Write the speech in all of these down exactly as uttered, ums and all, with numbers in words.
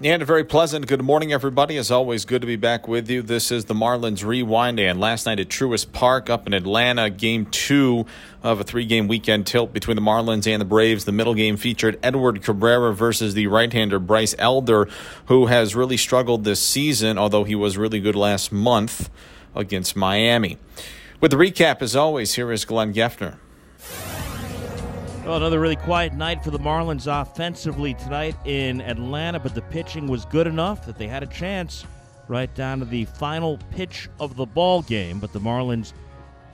And a very pleasant good morning, everybody. As always, good to be back with you. This is the Marlins Rewind, and last night at Truist Park up in Atlanta, game two of a three-game weekend tilt between the Marlins and the Braves. The middle game featured Edward Cabrera versus the right-hander Bryce Elder, who has really struggled this season, although he was really good last month against Miami. With the recap, as always, here is Glenn Geffner. Well, another really quiet night for the Marlins offensively tonight in Atlanta, but the pitching was good enough that they had a chance right down to the final pitch of the ball game. But the Marlins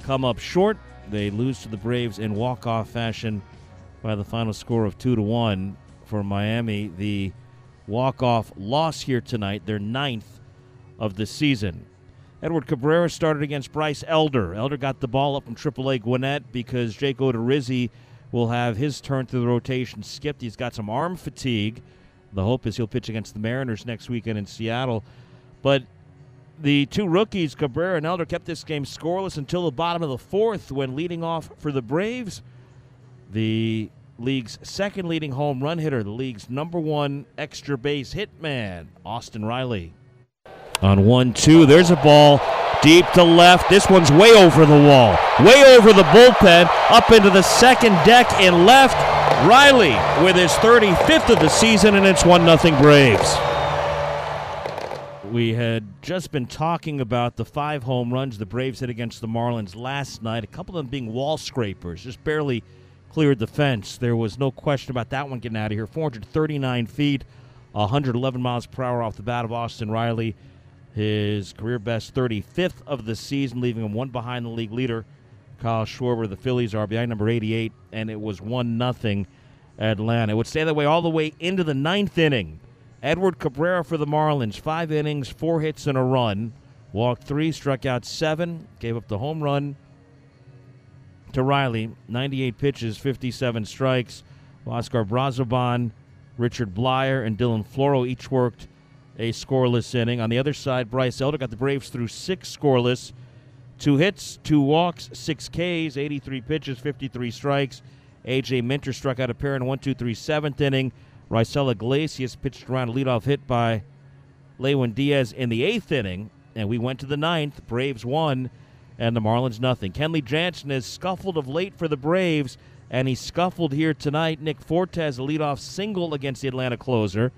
come up short. They lose to the Braves in walk-off fashion by the final score of two to one for Miami. The walk-off loss here tonight, their ninth of the season. Edward Cabrera started against Bryce Elder. Elder got the ball up from triple A Gwinnett because Jake Odorizzi will have his turn through the rotation skipped. He's got some arm fatigue. The hope is he'll pitch against the Mariners next weekend in Seattle. But the two rookies, Cabrera and Elder, kept this game scoreless until the bottom of the fourth when leading off for the Braves, the league's second leading home run hitter, the league's number one extra base hit man, Austin Riley. On one two, there's a ball. Deep to left. This one's way over the wall. Way over the bullpen. Up into the second deck and left. Riley with his thirty-fifth of the season, and it's one nothing Braves. We had just been talking about the five home runs the Braves hit against the Marlins last night. A couple of them being wall scrapers. Just barely cleared the fence. There was no question about that one getting out of here. four hundred thirty-nine feet, one hundred eleven miles per hour off the bat of Austin Riley. His career best thirty-fifth of the season, leaving him one behind the league leader, Kyle Schwarber. The Phillies R B I number eighty-eight, and it was one nothing Atlanta. It would stay that way all the way into the ninth inning. Edward Cabrera for the Marlins, five innings, four hits and a run. Walked three, struck out seven, gave up the home run to Riley. ninety-eight pitches, fifty-seven strikes. Oscar Brazoban, Richard Bleier, and Dylan Floro each worked a scoreless inning. On the other side, Bryce Elder got the Braves through six scoreless. Two hits, two walks, six Ks, eighty-three pitches, fifty-three strikes. A J. Minter struck out a pair in one, two, three, seventh inning. Raisel Iglesias pitched around a leadoff hit by Lewin Diaz in the eighth inning. And we went to the ninth. Braves won, and the Marlins nothing. Kenley Jansen has scuffled of late for the Braves, and he scuffled here tonight. Nick Fortes, a leadoff single against the Atlanta closer.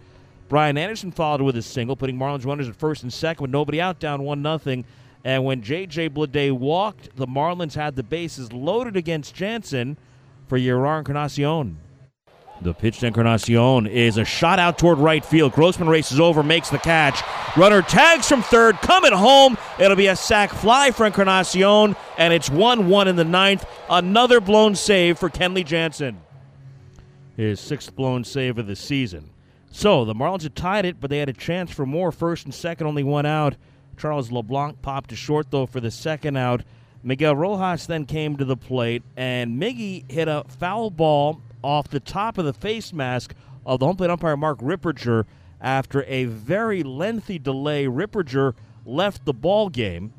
Brian Anderson followed with his single, putting Marlins runners at first and second with nobody out, down one nothing. And when J J. Bladé walked, the Marlins had the bases loaded against Jansen for Yerar Encarnacion. The pitch to Encarnacion is a shot out toward right field. Grossman races over, makes the catch. Runner tags from third, coming home. It'll be a sac fly for Encarnacion, and it's one one in the ninth. Another blown save for Kenley Jansen. His sixth blown save of the season. So the Marlins had tied it, but they had a chance for more. First and second, only one out. Charles LeBlanc popped to short, though, for the second out. Miguel Rojas then came to the plate, and Miggy hit a foul ball off the top of the face mask of the home plate umpire Mark Ripperger after a very lengthy delay. Ripperger left the ball game,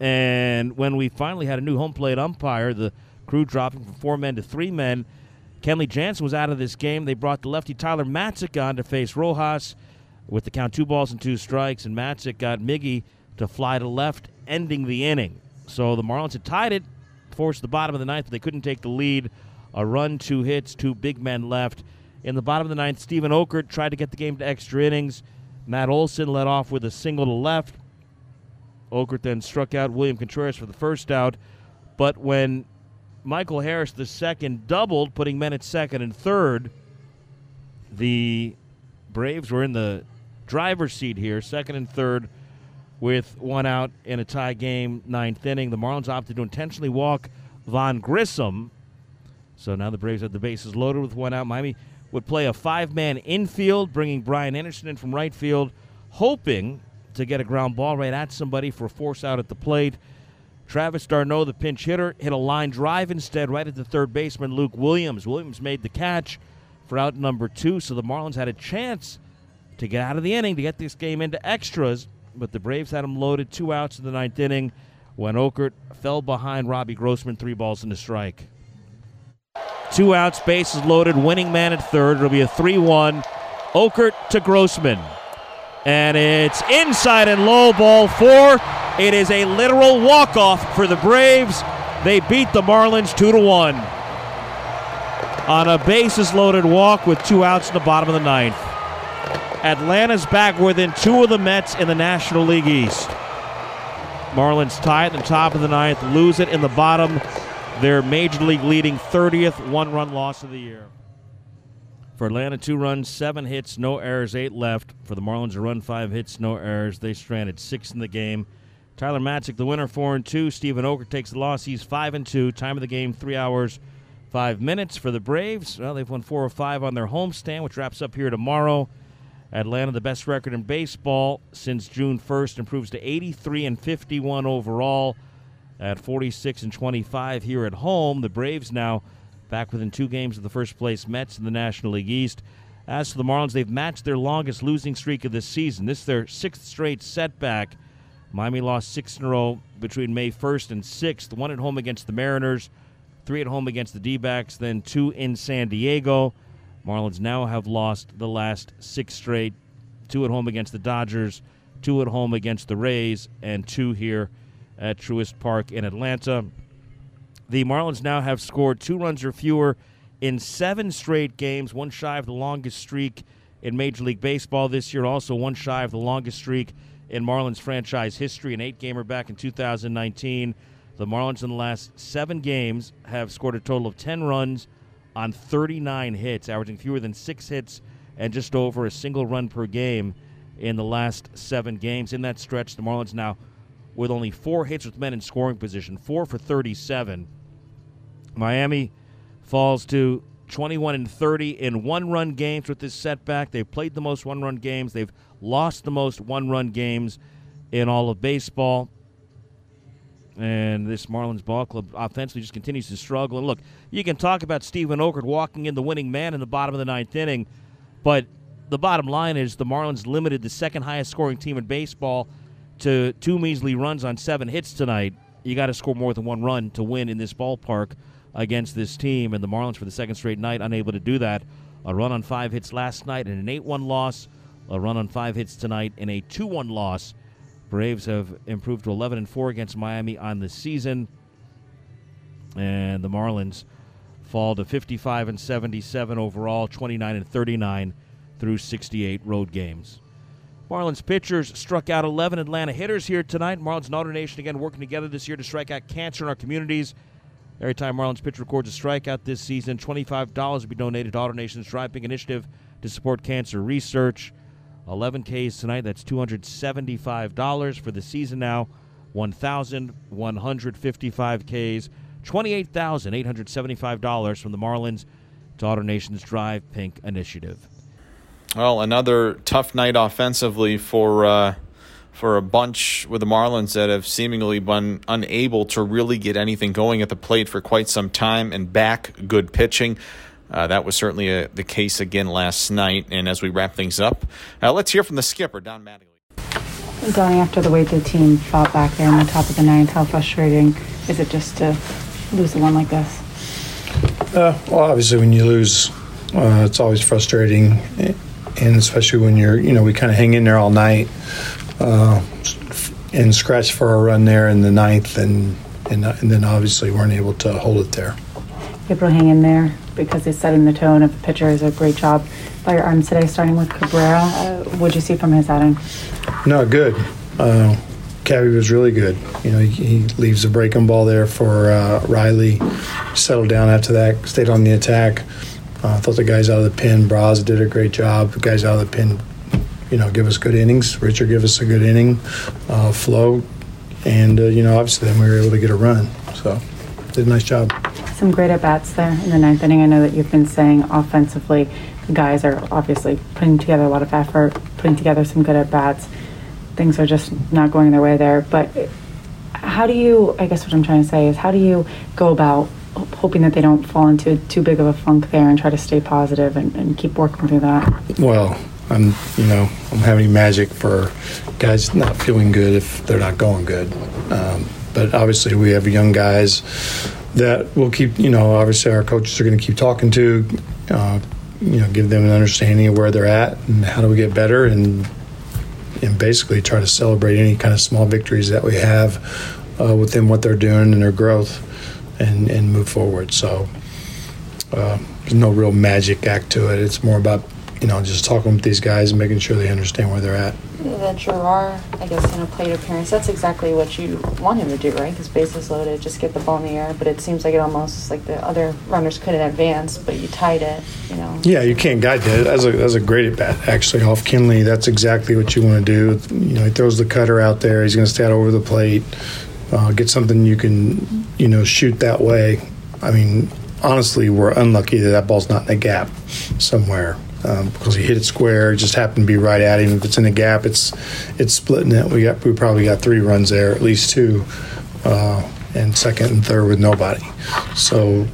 and when we finally had a new home plate umpire, the crew dropping from four men to three men, Kenley Jansen was out of this game. They brought the lefty Tyler Matzek on to face Rojas with the count two balls and two strikes, and Matzek got Miggy to fly to left, ending the inning. So the Marlins had tied it, forced the bottom of the ninth, but they couldn't take the lead. A run, two hits, two big men left. In the bottom of the ninth, Stephen Okert tried to get the game to extra innings. Matt Olson led off with a single to left. Okert then struck out William Contreras for the first out, but when Michael Harris, the second, doubled, putting men at second and third. The Braves were in the driver's seat here, second and third, with one out in a tie game, ninth inning. The Marlins opted to intentionally walk Von Grissom. So now the Braves have the bases loaded with one out. Miami would play a five-man infield, bringing Brian Anderson in from right field, hoping to get a ground ball right at somebody for a force out at the plate. Travis d'Arnaud, the pinch hitter, hit a line drive instead right at the third baseman, Luke Williams. Williams made the catch for out number two, so the Marlins had a chance to get out of the inning, to get this game into extras, but the Braves had them loaded, two outs in the ninth inning when Okert fell behind Robbie Grossman, three balls and a strike. Two outs, bases loaded, winning man at third. It'll be a three one, Okert to Grossman. And it's inside and low, ball four. It is a literal walk-off for the Braves. They beat the Marlins two to one on a bases-loaded walk with two outs in the bottom of the ninth. Atlanta's back within two of the Mets in the National League East. Marlins tie at the top of the ninth, lose it in the bottom. Their Major League leading thirtieth one-run loss of the year. For Atlanta, two runs, seven hits, no errors, eight left. For the Marlins, a run, five hits, no errors. They stranded six in the game. Tyler Matzek, the winner, four and two. Stephen Okert takes the loss. He's five and two. Time of the game, three hours, five minutes. For the Braves, well, they've won four or five on their homestand, which wraps up here tomorrow. Atlanta, the best record in baseball since June first, improves to eighty-three and fifty-one overall at forty-six and twenty-five here at home. The Braves now back within two games of the first-place Mets in the National League East. As for the Marlins, they've matched their longest losing streak of this season. This is their sixth straight setback. Miami lost six in a row between May first and sixth, one at home against the Mariners, three at home against the D-backs, then two in San Diego. Marlins now have lost the last six straight, two at home against the Dodgers, two at home against the Rays, and two here at Truist Park in Atlanta. The Marlins now have scored two runs or fewer in seven straight games, one shy of the longest streak in Major League Baseball this year, also one shy of the longest streak in Marlins franchise history, an eight-gamer back in two thousand nineteen. The Marlins in the last seven games have scored a total of ten runs on thirty-nine hits, averaging fewer than six hits and just over a single run per game in the last seven games. In that stretch, the Marlins now with only four hits with men in scoring position, four for thirty-seven. Miami falls to twenty-one and thirty in one-run games with this setback. They've played the most one-run games. They've lost the most one-run games in all of baseball. And this Marlins ball club offensively just continues to struggle. And look, you can talk about Stephen Okert walking in the winning man in the bottom of the ninth inning, but the bottom line is the Marlins limited the second highest scoring team in baseball to two measly runs on seven hits tonight. You got to score more than one run to win in this ballpark against this team, and the Marlins for the second straight night unable to do that. A run on five hits last night in an eight one loss, a run on five hits tonight in a two one loss. Braves have improved to eleven and four against Miami on the season, and the Marlins fall to fifty-five and seventy-seven overall, twenty-nine and thirty-nine through sixty-eight road games. Marlins pitchers struck out eleven Atlanta hitters here tonight. Marlins and AutoNation again working together this year to strike out cancer in our communities. Every time Marlins pitch records a strikeout this season, twenty-five dollars will be donated to AutoNation's Drive Pink initiative to support cancer research. eleven Ks tonight, that's two hundred seventy-five dollars for the season now, one thousand one hundred fifty-five Ks, twenty-eight thousand eight hundred seventy-five dollars from the Marlins to AutoNation's Drive Pink initiative. Well, another tough night offensively for uh, for a bunch with the Marlins that have seemingly been unable to really get anything going at the plate for quite some time and back good pitching. Uh, that was certainly a, the case again last night. And as we wrap things up, uh, let's hear from the skipper, Don Mattingly. Going after the way the team fought back there in the top of the ninth, how frustrating is it just to lose a one like this? Uh, well, obviously when you lose, uh, it's always frustrating. And especially when you're, you know, we kind of hang in there all night uh, and scratch for a run there in the ninth, and, and and then obviously weren't able to hold it there. People hang in there because it's setting the tone of the pitchers. A great job by your arms today, starting with Cabrera. Uh, what'd you see from his outing? No, good. Uh, Cabby was really good. You know, he, he leaves a breaking ball there for uh, Riley. Settled down after that, stayed on the attack. I uh, thought the guys out of the pen, Braz did a great job. The guys out of the pen, you know, give us good innings. Richard gave us a good inning, uh, flow, and, uh, you know, obviously then we were able to get a run. So, did a nice job. some great at-bats there in the ninth inning. I know that you've been saying offensively the guys are obviously putting together a lot of effort, putting together some good at-bats. Things are just not going their way there. But how do you, I guess what I'm trying to say is, how do you go about hoping that they don't fall into too big of a funk there and try to stay positive and, and keep working through that? Well, I'm, you know, I'm having magic for guys not feeling good if they're not going good. Um, but obviously we have young guys that will keep, you know, obviously our coaches are going to keep talking to, uh, you know, give them an understanding of where they're at and how do we get better, and and basically try to celebrate any kind of small victories that we have uh, within what they're doing and their growth, and, and move forward. So uh, there's no real magic act to it. It's more about, you know, just talking with these guys and making sure they understand where they're at. That Yerar, I guess, in a plate appearance, that's exactly what you want him to do, right? Because bases loaded, just get the ball in the air. But it seems like it almost like the other runners couldn't advance, but you tied it, you know. Yeah, you can't guide that. That's a, that's a great at bat, actually, off Kenley. That's exactly what you want to do. You know, he throws the cutter out there. He's going to stay out over the plate. Uh, get something you can, you know, shoot that way. I mean, honestly, we're unlucky that that ball's not in a gap somewhere. Um, because he hit it square, it just happened to be right at him. If it's in the gap, it's it's splitting it. We got we probably got three runs there, at least two, uh, and second and third with nobody. So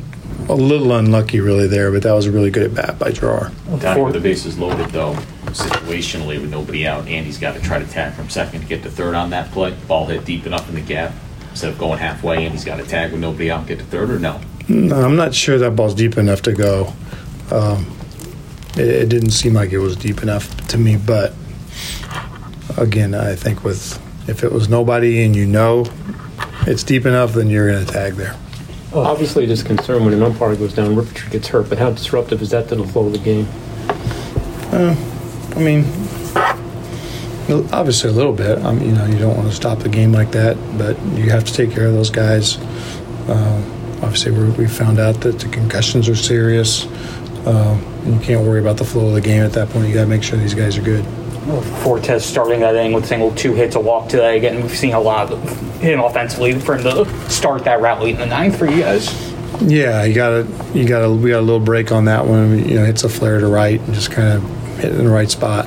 a little unlucky really there, but that was a really good at bat by Yerar. Down with the bases loaded though, situationally with nobody out, Andy's got to try to tag from second to get to third on that play. Ball hit deep enough in the gap. Instead of going halfway, Andy's got to tag with nobody out and get to third, or no? No, I'm not sure that ball's deep enough to go. Um, It didn't seem like it was deep enough to me, but again, I think with if it was nobody and you know it's deep enough, then you're going to tag there. Well, obviously, it is a concern when an umpire goes down, Ripperger gets hurt, but how disruptive is that to the flow of the game? Uh, I mean, obviously a little bit. I mean, you know, you don't want to stop the game like that, but you have to take care of those guys. Uh, obviously, we we found out that the concussions are serious. Um, and you can't worry about the flow of the game at that point. You got to make sure these guys are good. Well, Fortes starting that inning with single, two hits, a walk today. Again, we've seen a lot of him offensively for him to start that route late in the ninth for you guys. Yeah, you got to, you got to, we got a little break on that one. You know, hits a flare to right and just kind of hit it in the right spot.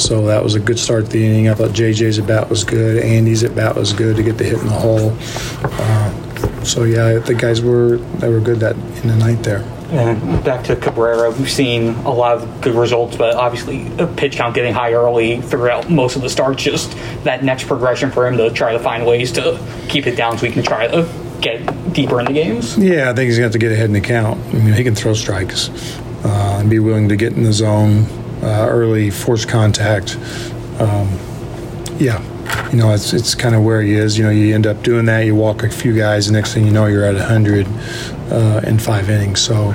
So that was a good start to the inning. I thought J J's at bat was good. Andy's at bat was good to get the hit in the hole. Uh, so yeah, the guys were they were good that in the ninth there. And back to Cabrera, we've seen a lot of good results, but obviously a pitch count getting high early throughout most of the starts, just that next progression for him to try to find ways to keep it down so he can try to get deeper in the games. Yeah, I think he's going to have to get ahead in the count. I mean, he can throw strikes uh, and be willing to get in the zone uh, early, force contact. Um, yeah, you know, it's it's kind of where he is. You know, you end up doing that, you walk a few guys, the next thing you know, you're at one hundred. Uh, in five innings. So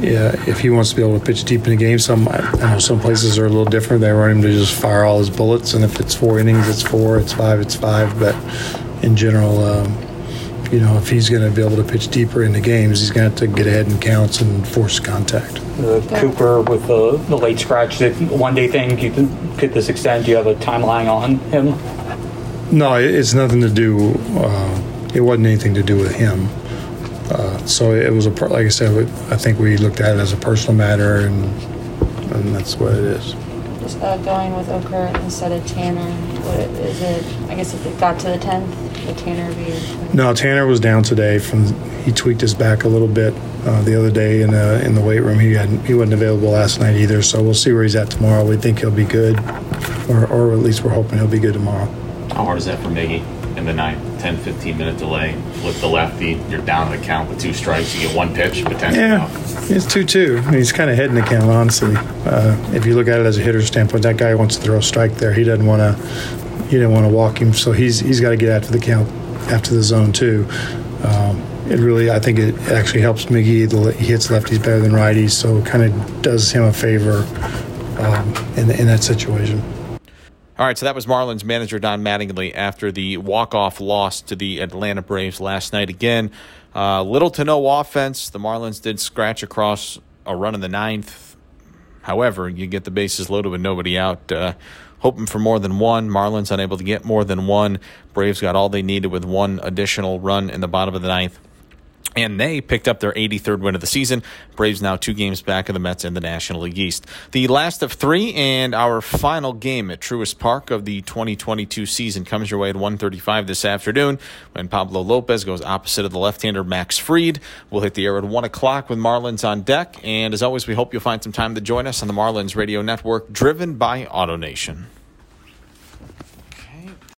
yeah, if he wants to be able to pitch deep in the game, some I know some places are a little different. They want him to just fire all his bullets, and if it's four innings, it's four, it's five, it's five. But in general, um, you know, if he's going to be able to pitch deeper into games, he's going to have to get ahead in counts and force contact. Uh, Cooper with the, the late scratch, the one-day thing, could this extend? Do you have a timeline on him? No, it's nothing to do. Uh, it wasn't anything to do with him. Uh, so it was a like I said. I think we looked at it as a personal matter, and and that's what it is. Just uh, going with Okert instead of Tanner. What is it? I guess if it got to the tenth, the Tanner be. No, Tanner was down today. From he tweaked his back a little bit uh, the other day in the in the weight room. He hadn't he wasn't available last night either. So we'll see where he's at tomorrow. We think he'll be good, or or at least we're hoping he'll be good tomorrow. How hard is that for Miggy? In the ninth, ten, fifteen minute delay, flip the lefty, you're down in the count with two strikes, you get one pitch, potentially. Yeah, out. It's two two. I mean, he's kind of heading the count, honestly. Uh, if you look at it as a hitter's standpoint, that guy wants to throw a strike there. He doesn't want to. He didn't want to walk him, so he's he's got to get after the count, after the zone too. Um, it really, I think, it actually helps Miggy. He hits lefties better than righties, so it kind of does him a favor um, in in that situation. All right, so that was Marlins manager Don Mattingly after the walk-off loss to the Atlanta Braves last night. Again, uh, little to no offense. The Marlins did scratch across a run in the ninth. However, you get the bases loaded with nobody out. Uh, hoping for more than one. Marlins unable to get more than one. Braves got all they needed with one additional run in the bottom of the ninth. And they picked up their eighty-third win of the season. Braves now two games back of the Mets in the National League East. The last of three and our final game at Truist Park of the twenty twenty-two season comes your way at one thirty-five this afternoon when Pablo Lopez goes opposite of the left-hander Max Fried. We'll hit the air at one o'clock with Marlins on deck. And as always, we hope you'll find some time to join us on the Marlins Radio Network, driven by AutoNation.